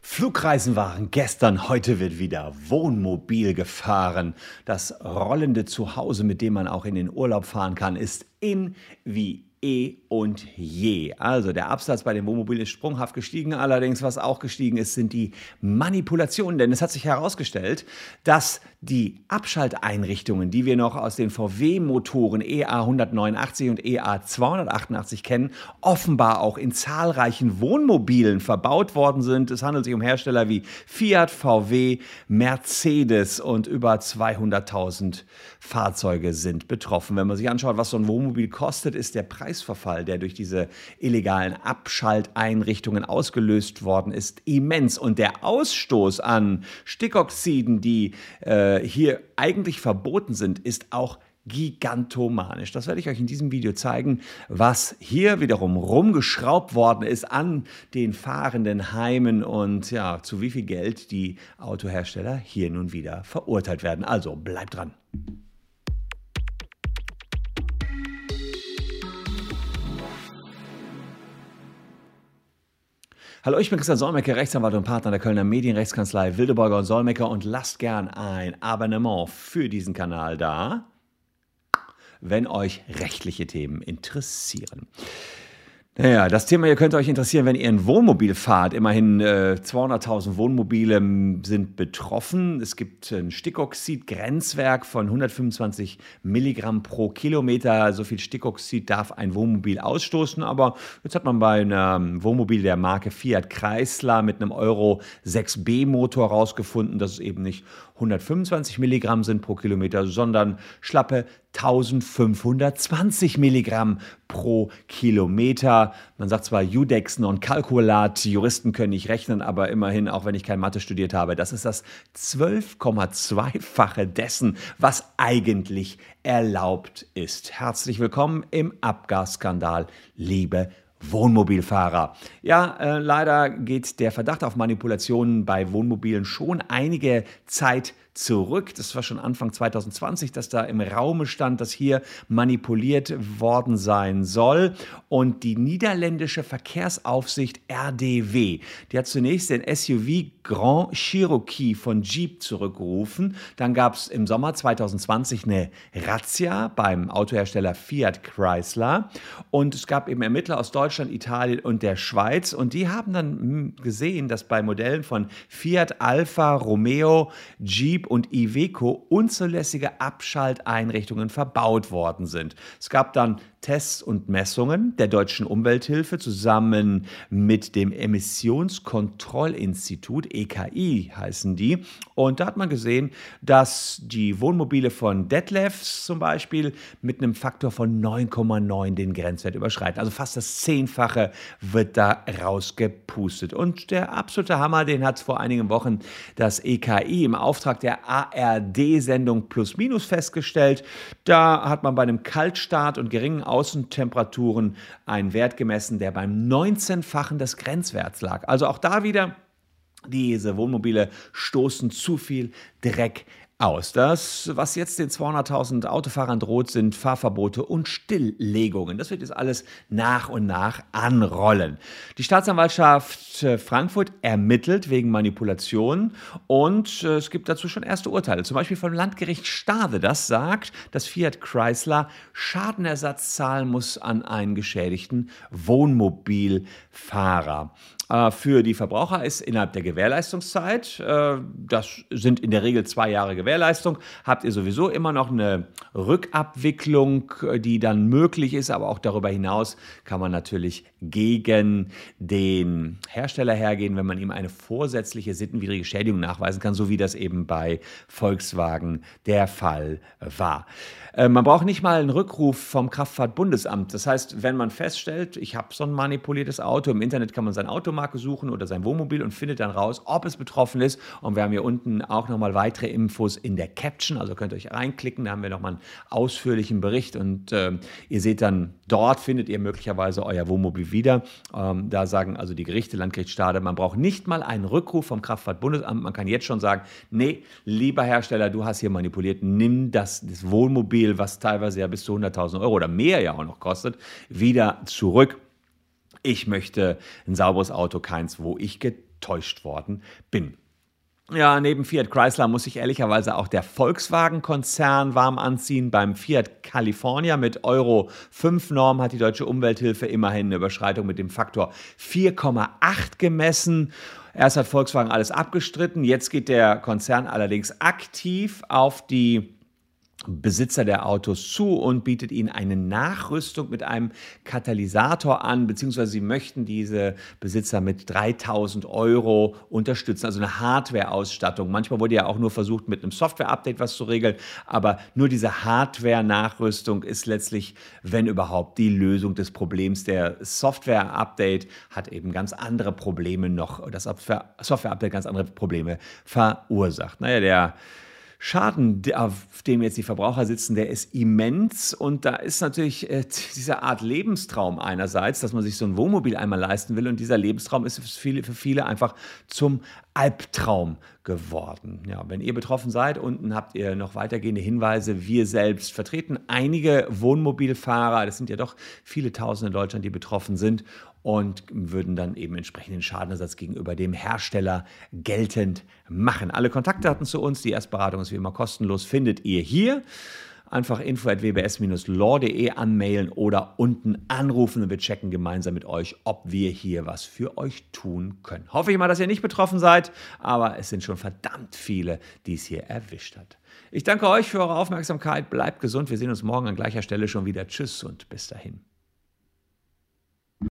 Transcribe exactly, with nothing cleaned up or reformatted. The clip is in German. Flugreisen waren gestern, heute wird wieder Wohnmobil gefahren. Das rollende Zuhause, mit dem man auch in den Urlaub fahren kann, ist in wie eh und je. Also der Absatz bei dem Wohnmobil ist sprunghaft gestiegen. Allerdings, was auch gestiegen ist, sind die Manipulationen. Denn es hat sich herausgestellt, dass die Abschalteinrichtungen, die wir noch aus den V W-Motoren E A hundertneunundachtzig und E A zweihundertachtundachtzig kennen, offenbar auch in zahlreichen Wohnmobilen verbaut worden sind. Es handelt sich um Hersteller wie Fiat, V W, Mercedes, und über zweihunderttausend Fahrzeuge sind betroffen. Wenn man sich anschaut, was so ein Wohnmobil kostet, ist der Preis Preisverfall, der durch diese illegalen Abschalteinrichtungen ausgelöst worden ist, immens. Und der Ausstoß an Stickoxiden, die äh, hier eigentlich verboten sind, ist auch gigantomanisch. Das werde ich euch in diesem Video zeigen, was hier wiederum rumgeschraubt worden ist an den fahrenden Heimen und ja, zu wie viel Geld die Autohersteller hier nun wieder verurteilt werden. Also bleibt dran. Hallo, ich bin Christian Solmecke, Rechtsanwalt und Partner der Kölner Medienrechtskanzlei Wilde Beuger und Solmecke, und lasst gern ein Abonnement für diesen Kanal da, wenn euch rechtliche Themen interessieren. Naja, das Thema hier könnte euch interessieren, wenn ihr ein Wohnmobil fahrt. Immerhin äh, zweihunderttausend Wohnmobile sind betroffen. Es gibt ein Stickoxid-Grenzwerk von hundertfünfundzwanzig Milligramm pro Kilometer. So viel Stickoxid darf ein Wohnmobil ausstoßen. Aber jetzt hat man bei einem Wohnmobil der Marke Fiat Chrysler mit einem Euro sechs B Motor rausgefunden, dass es eben nicht hundertfünfundzwanzig Milligramm sind pro Kilometer, sondern schlappe eintausendfünfhundertzwanzig Milligramm pro Kilometer. Man sagt zwar Judexen und Kalkulat, Juristen können nicht rechnen, aber immerhin, auch wenn ich kein Mathe studiert habe, das ist das zwölf Komma zwei-fache dessen, was eigentlich erlaubt ist. Herzlich willkommen im Abgasskandal, liebe Wohnmobilfahrer. Ja, äh, leider geht der Verdacht auf Manipulationen bei Wohnmobilen schon einige Zeit zurück. Das war schon Anfang zweitausendzwanzig, dass da im Raume stand, dass hier manipuliert worden sein soll. Und die niederländische Verkehrsaufsicht R D W, die hat zunächst den S U V Grand Cherokee von Jeep zurückgerufen. Dann gab es im Sommer zweitausendzwanzig eine Razzia beim Autohersteller Fiat Chrysler. Und es gab eben Ermittler aus Deutschland, Italien und der Schweiz. Und die haben dann gesehen, dass bei Modellen von Fiat, Alfa Romeo, Jeep und Iveco unzulässige Abschalteinrichtungen verbaut worden sind. Es gab dann Tests und Messungen der Deutschen Umwelthilfe zusammen mit dem Emissionskontrollinstitut, E K I heißen die. Und da hat man gesehen, dass die Wohnmobile von Detlefs zum Beispiel mit einem Faktor von neun Komma neun den Grenzwert überschreiten. Also fast das Zehnfache wird da rausgepustet. Und der absolute Hammer, den hat vor einigen Wochen das E K I im Auftrag der A R D-Sendung Plus Minus festgestellt. Da hat man bei einem Kaltstart und geringen Außentemperaturen einen Wert gemessen, der beim neunzehnfachen des Grenzwerts lag. Also auch da wieder, diese Wohnmobile stoßen zu viel Dreck aus. Das, was jetzt den zweihunderttausend Autofahrern droht, sind Fahrverbote und Stilllegungen. Das wird jetzt alles nach und nach anrollen. Die Staatsanwaltschaft Frankfurt ermittelt wegen Manipulation, und es gibt dazu schon erste Urteile. Zum Beispiel vom Landgericht Stade. Das sagt, dass Fiat Chrysler Schadenersatz zahlen muss an einen geschädigten Wohnmobilfahrer. Für die Verbraucher ist innerhalb der Gewährleistungszeit, das sind in der Regel zwei Jahre Gewährleistung, habt ihr sowieso immer noch eine Rückabwicklung, die dann möglich ist. Aber auch darüber hinaus kann man natürlich gegen den Hersteller hergehen, wenn man ihm eine vorsätzliche sittenwidrige Schädigung nachweisen kann, so wie das eben bei Volkswagen der Fall war. Man braucht nicht mal einen Rückruf vom Kraftfahrtbundesamt. Das heißt, wenn man feststellt, ich habe so ein manipuliertes Auto, im Internet kann man sein Auto suchen oder sein Wohnmobil und findet dann raus, ob es betroffen ist. Und wir haben hier unten auch nochmal weitere Infos in der Caption, also könnt ihr euch reinklicken, da haben wir nochmal einen ausführlichen Bericht, und äh, ihr seht dann, dort findet ihr möglicherweise euer Wohnmobil wieder. Ähm, da sagen also die Gerichte, Landgericht Stade, man braucht nicht mal einen Rückruf vom Kraftfahrtbundesamt, man kann jetzt schon sagen, nee, lieber Hersteller, du hast hier manipuliert, nimm das, das Wohnmobil, was teilweise ja bis zu hunderttausend Euro oder mehr ja auch noch kostet, wieder zurück. Ich möchte ein sauberes Auto, keins, wo ich getötet getäuscht worden bin. Ja, neben Fiat Chrysler muss ich ehrlicherweise auch der Volkswagen-Konzern warm anziehen. Beim Fiat California mit Euro fünf Norm hat die Deutsche Umwelthilfe immerhin eine Überschreitung mit dem Faktor vier Komma acht gemessen. Erst hat Volkswagen alles abgestritten, jetzt geht der Konzern allerdings aktiv auf die Besitzer der Autos zu und bietet ihnen eine Nachrüstung mit einem Katalysator an, beziehungsweise sie möchten diese Besitzer mit dreitausend Euro unterstützen, also eine Hardware-Ausstattung. Manchmal wurde ja auch nur versucht, mit einem Software-Update was zu regeln, aber nur diese Hardware-Nachrüstung ist letztlich, wenn überhaupt, die Lösung des Problems. Der Software-Update hat eben ganz andere Probleme noch, das Software-Update ganz andere Probleme verursacht. Naja, der Schaden, auf dem jetzt die Verbraucher sitzen, der ist immens, und da ist natürlich äh, diese Art Lebenstraum einerseits, dass man sich so ein Wohnmobil einmal leisten will, und dieser Lebenstraum ist für viele, für viele einfach zum Albtraum geworden. Ja, wenn ihr betroffen seid, unten habt ihr noch weitergehende Hinweise. Wir selbst vertreten einige Wohnmobilfahrer, das sind ja doch viele Tausende in Deutschland, die betroffen sind, und würden dann eben entsprechenden Schadenersatz gegenüber dem Hersteller geltend machen. Alle Kontaktdaten zu uns, die Erstberatung ist wie immer kostenlos, findet ihr hier. Einfach info at w b s dash law punkt d e anmailen oder unten anrufen, und wir checken gemeinsam mit euch, ob wir hier was für euch tun können. Hoffe ich mal, dass ihr nicht betroffen seid, aber es sind schon verdammt viele, die es hier erwischt hat. Ich danke euch für eure Aufmerksamkeit, bleibt gesund, wir sehen uns morgen an gleicher Stelle schon wieder. Tschüss und bis dahin.